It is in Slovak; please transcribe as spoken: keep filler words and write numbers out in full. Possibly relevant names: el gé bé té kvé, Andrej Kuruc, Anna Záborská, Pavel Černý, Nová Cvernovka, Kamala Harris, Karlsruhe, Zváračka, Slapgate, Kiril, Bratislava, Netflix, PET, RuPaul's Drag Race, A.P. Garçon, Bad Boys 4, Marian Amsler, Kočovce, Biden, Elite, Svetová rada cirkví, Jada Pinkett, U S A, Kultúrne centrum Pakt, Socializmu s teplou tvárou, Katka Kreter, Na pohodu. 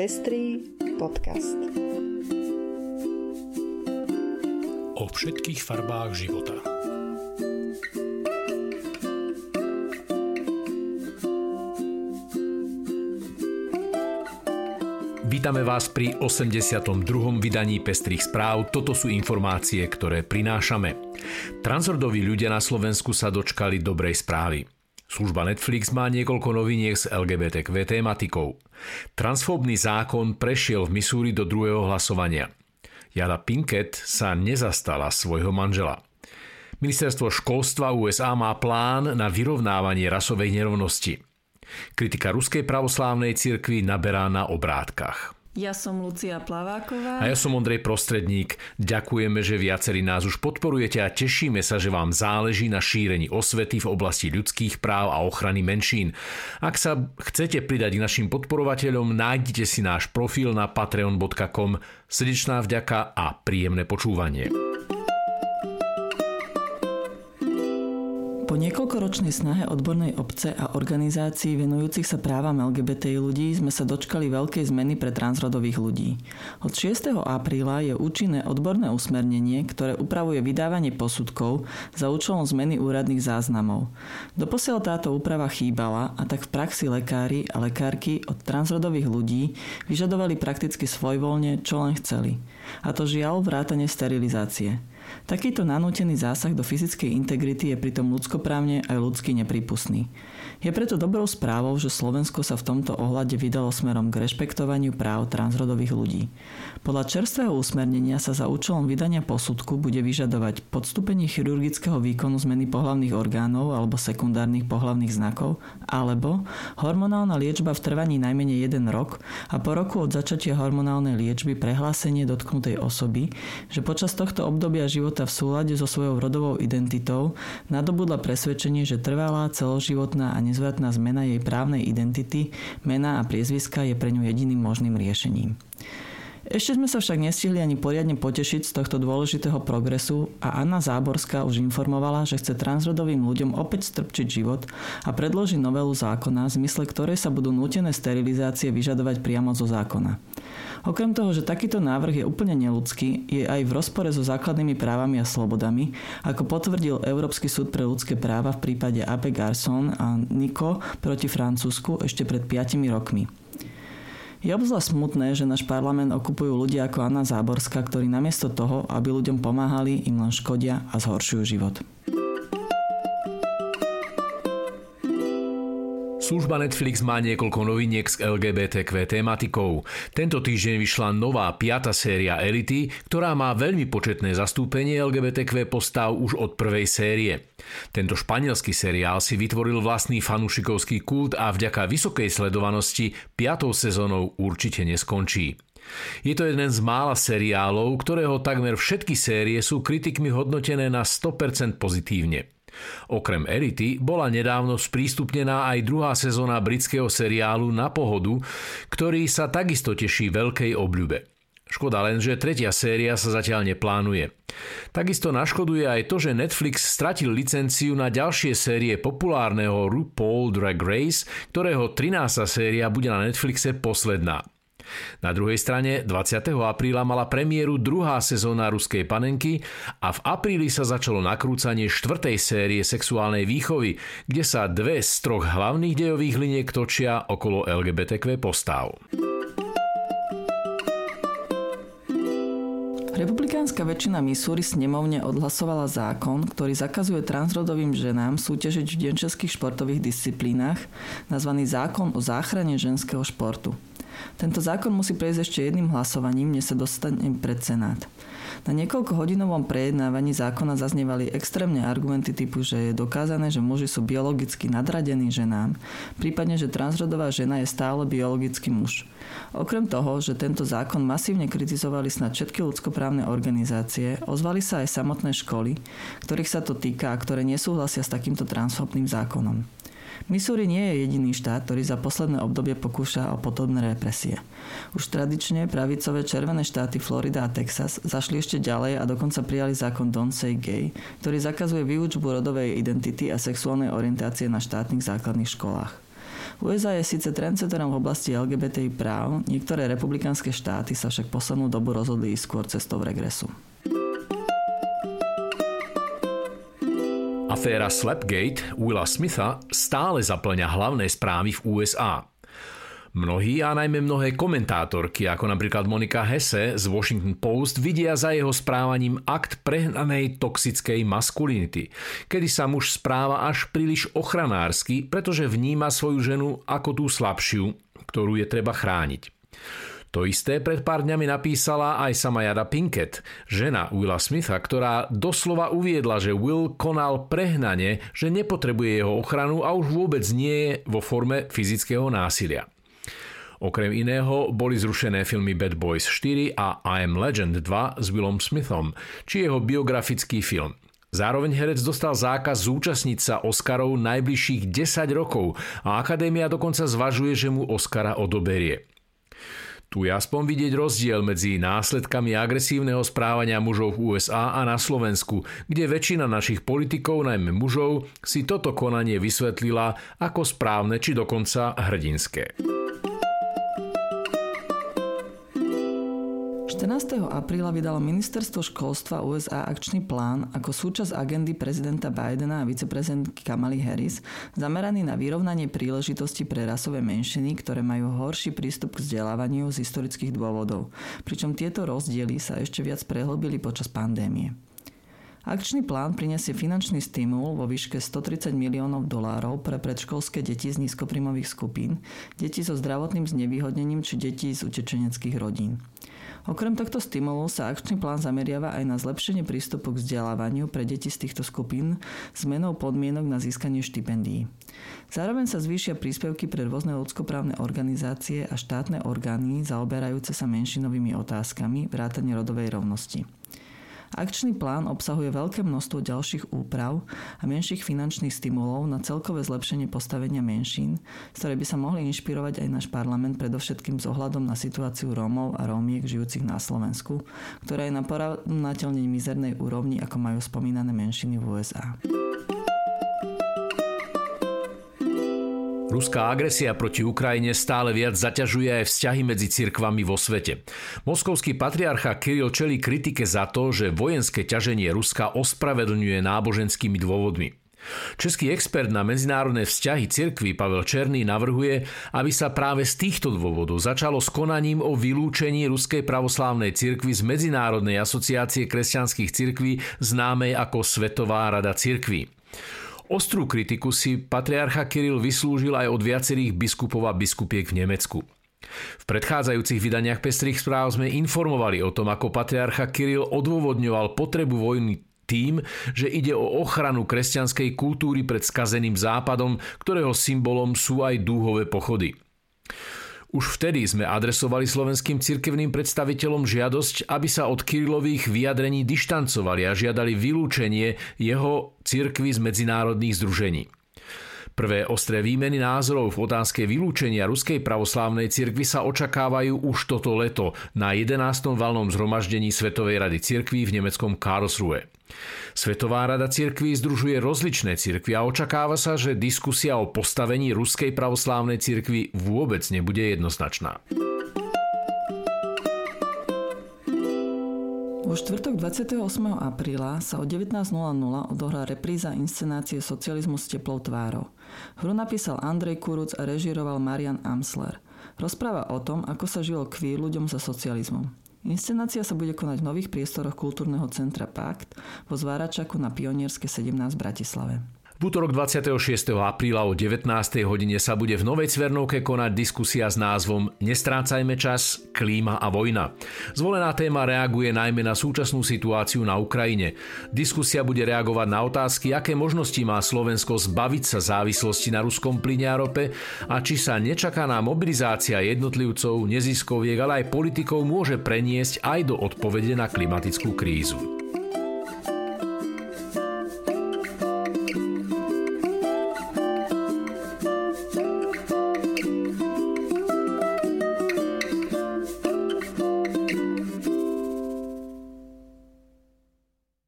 Pestrý podcast. O všetkých farbách života. Vítame vás pri osemdesiatom druhom vydaní Pestrých správ. Toto sú informácie, ktoré prinášame. Transrodoví ľudia na Slovensku sa dočkali dobrej správy. Služba Netflix má niekoľko noviniek s el gé bé té kvé tématikou. Transfóbny zákon prešiel v Missouri do druhého hlasovania. Jada Pinkett sa nezastala svojho manžela. Ministerstvo školstva ú es á má plán na vyrovnávanie rasovej nerovnosti. Kritika Ruskej pravoslávnej cirkvi naberá na obrátkach. Ja som Lucia Plaváková. A ja som Ondrej Prostredník. Ďakujeme, že viacerí nás už podporujete a tešíme sa, že vám záleží na šírení osvety v oblasti ľudských práv a ochrany menšín. Ak sa chcete pridať k našim podporovateľom, nájdite si náš profil na patreon bodka com. Srdečná vďaka a príjemné počúvanie. Po niekoľkoročnej snahe odbornej obce a organizácií venujúcich sa právam el gé bé té ľudí sme sa dočkali veľkej zmeny pre transrodových ľudí. Od šiesteho apríla je účinné odborné usmernenie, ktoré upravuje vydávanie posudkov za účelom zmeny úradných záznamov. Doposiaľ táto úprava chýbala a tak v praxi lekári a lekárky od transrodových ľudí vyžadovali prakticky svojvoľne, čo len chceli. A to žiaľ vrátane sterilizácie. Takýto nanútený zásah do fyzickej integrity je pritom ľudskoprávne aj ľudsky neprípustný. Je preto dobrou správou, že Slovensko sa v tomto ohľade vydalo smerom k rešpektovaniu práv transrodových ľudí. Podľa čerstvého usmernenia sa za účelom vydania posudku bude vyžadovať podstúpenie chirurgického výkonu zmeny pohlavných orgánov alebo sekundárnych pohlavných znakov alebo hormonálna liečba v trvaní najmenej jeden rok a po roku od začatia hormonálnej liečby prehlásenie dotknutej osoby, že počas tohto obdobia života v súlade so svojou rodovou identitou nadobudla presvedčenie, že trvalá, celoživotná a nezvratná zmena jej právnej identity, mena a priezviska je pre ňu jediným možným riešením. Ešte sme sa však nestihli ani poriadne potešiť z tohto dôležitého progresu a Anna Záborská už informovala, že chce transrodovým ľuďom opäť strpčiť život a predloží novelu zákona, v zmysle ktorej sa budú nútené sterilizácie vyžadovať priamo zo zákona. Okrem toho, že takýto návrh je úplne neľudský, je aj v rozpore so základnými právami a slobodami, ako potvrdil Európsky súd pre ľudské práva v prípade á pé Garçon a Niko proti Francúzsku ešte pred piatimi rokmi. Je obzvlášť smutné, že náš parlament okupujú ľudia ako Anna Záborská, ktorí namiesto toho, aby ľuďom pomáhali, im len škodia a zhoršujú život. Služba Netflix má niekoľko noviniek s el gé bé té kvé tématikou. Tento týždeň vyšla nová piata séria Elity, ktorá má veľmi početné zastúpenie el gé bé té kvé postav už od prvej série. Tento španielský seriál si vytvoril vlastný fanúšikovský kult a vďaka vysokej sledovanosti piatou sezónou určite neskončí. Je to jeden z mála seriálov, ktorého takmer všetky série sú kritikmi hodnotené na sto percent pozitívne. Okrem Elity bola nedávno sprístupnená aj druhá sezóna britského seriálu Na pohodu, ktorý sa takisto teší veľkej obľube. Škoda len, že tretia séria sa zatiaľ neplánuje. Takisto naškoduje aj to, že Netflix stratil licenciu na ďalšie série populárneho RuPaul's Drag Race, ktorého trinásta séria bude na Netflixe posledná. Na druhej strane dvadsiateho apríla mala premiéru druhá sezóna Ruskej panenky a v apríli sa začalo nakrúcanie štvrtej série sexuálnej výchovy, kde sa dve z troch hlavných dejových liniek točia okolo el gé bé té kvé postáv. Republikánska väčšina Missouri snemovne odhlasovala zákon, ktorý zakazuje transrodovým ženám súťažiť v dievčenských športových disciplínach, nazvaný Zákon o záchrane ženského športu. Tento zákon musí prejsť ešte jedným hlasovaním, než sa dostane pred Senát. Na niekoľko hodinovom prejednávaní zákona zaznievali extrémne argumenty typu, že je dokázané, že muži sú biologicky nadradení ženám, prípadne, že transrodová žena je stále biologický muž. Okrem toho, že tento zákon masívne kritizovali snad všetky ľudskoprávne organizácie, ozvali sa aj samotné školy, ktorých sa to týka a ktoré nesúhlasia s takýmto transfóbnym zákonom. Missouri nie je jediný štát, ktorý za posledné obdobie pokúša o podobné represie. Už tradične pravicové červené štáty Florida a Texas zašli ešte ďalej a dokonca prijali zákon Don't say gay, ktorý zakazuje výučbu rodovej identity a sexuálnej orientácie na štátnych základných školách. U S A je síce trendsetterom v oblasti el gé bé té í práv, niektoré republikánske štáty sa však poslednú dobu rozhodli skôr cestou regresu. Aféra Slapgate Willa Smitha stále zaplňa hlavné správy v U S A. Mnohí a najmä mnohé komentátorky, ako napríklad Monica Hesse z Washington Post, vidia za jeho správaním akt prehnanej toxickej maskulinity, kedy sa muž správa až príliš ochranársky, pretože vníma svoju ženu ako tú slabšiu, ktorú je treba chrániť. To isté pred pár dňami napísala aj sama Jada Pinkett, žena Willa Smitha, ktorá doslova uviedla, že Will konal prehnane, že nepotrebuje jeho ochranu a už vôbec nie je vo forme fyzického násilia. Okrem iného boli zrušené filmy Bad Boys štyri a I Am Legend dva s Willom Smithom, či jeho biografický film. Zároveň herec dostal zákaz zúčastniť sa Oscarov najbližších desať rokov a akadémia dokonca zvažuje, že mu Oscara odoberie. Tu je aspoň vidieť rozdiel medzi následkami agresívneho správania mužov v U S A a na Slovensku, kde väčšina našich politikov, najmä mužov, si toto konanie vysvetlila ako správne či dokonca hrdinské. štrnásteho apríla vydalo Ministerstvo školstva U S A akčný plán ako súčasť agendy prezidenta Bidena a viceprezidentky Kamaly Harris zameraný na vyrovnanie príležitosti pre rasové menšiny, ktoré majú horší prístup k vzdelávaniu z historických dôvodov, pričom tieto rozdiely sa ešte viac prehlbili počas pandémie. Akčný plán prinesie finančný stimul vo výške sto tridsať miliónov dolárov pre predškolské deti z nízkopríjmových skupín, deti so zdravotným znevýhodnením či deti z utečeneckých rodín. Okrem tohto stimulu sa akčný plán zameriava aj na zlepšenie prístupu k vzdelávaniu pre deti z týchto skupín zmenou podmienok na získanie štipendií. Zároveň sa zvýšia príspevky pre rôzne ľudskoprávne organizácie a štátne orgány zaoberajúce sa menšinovými otázkami vrátane rodovej rovnosti. Akčný plán obsahuje veľké množstvo ďalších úprav a menších finančných stimulov na celkové zlepšenie postavenia menšín, z ktoré by sa mohli inšpirovať aj náš parlament predovšetkým s ohľadom na situáciu Rómov a Rómiek žijúcich na Slovensku, ktorá je na porovnateľne mizernej úrovni, ako majú spomínané menšiny v U S A. Ruská agresia proti Ukrajine stále viac zaťažuje aj vzťahy medzi cirkvami vo svete. Moskovský patriarcha Kiril čelí kritike za to, že vojenské ťaženie Ruska ospravedlňuje náboženskými dôvodmi. Český expert na medzinárodné vzťahy cirkví Pavel Černý navrhuje, aby sa práve z týchto dôvodov začalo s konaním o vylúčení Ruskej pravoslávnej cirkvi z Medzinárodnej asociácie kresťanských cirkví, známej ako Svetová rada cirkví. Ostrú kritiku si patriarcha Kiril vyslúžil aj od viacerých biskupov a biskupiek v Nemecku. V predchádzajúcich vydaniach Pestrých správ sme informovali o tom, ako patriarcha Kiril odôvodňoval potrebu vojny tým, že ide o ochranu kresťanskej kultúry pred skazeným západom, ktorého symbolom sú aj dúhové pochody. Už vtedy sme adresovali slovenským cirkevným predstaviteľom žiadosť, aby sa od Kirilových vyjadrení dištancovali a žiadali vylúčenie jeho cirkvi z medzinárodných združení. Prvé ostré výmeny názorov v otázke vylúčenia Ruskej pravoslávnej cirkvi sa očakávajú už toto leto na jedenástom valnom zhromaždení Svetovej rady cirkví v nemeckom Karlsruhe. Svetová rada cirkví združuje rozličné cirkvi a očakáva sa, že diskusia o postavení Ruskej pravoslávnej cirkvi vôbec nebude jednoznačná. Vo štvrtok dvadsiateho ôsmeho apríla sa o devätnásť nula nula odohrá repríza inscenácie Socializmu s teplou tvárou. Hru napísal Andrej Kuruc a režíroval Marian Amsler. Rozpráva o tom, ako sa žilo queer ľuďom za socializmom. Inscenácia sa bude konať v nových priestoroch Kultúrneho centra Pakt vo Zváračaku na Pionierskej sedemnásť v Bratislave. V útorok dvadsiateho šiesteho apríla o devätnástej hodine sa bude v Novej Cvernovke konať diskusia s názvom Nestrácajme čas, klíma a vojna. Zvolená téma reaguje najmä na súčasnú situáciu na Ukrajine. Diskusia bude reagovať na otázky, aké možnosti má Slovensko zbaviť sa závislosti na ruskom plyne a rope a či sa nečakaná mobilizácia jednotlivcov, neziskoviek, ale aj politikov môže preniesť aj do odpovede na klimatickú krízu.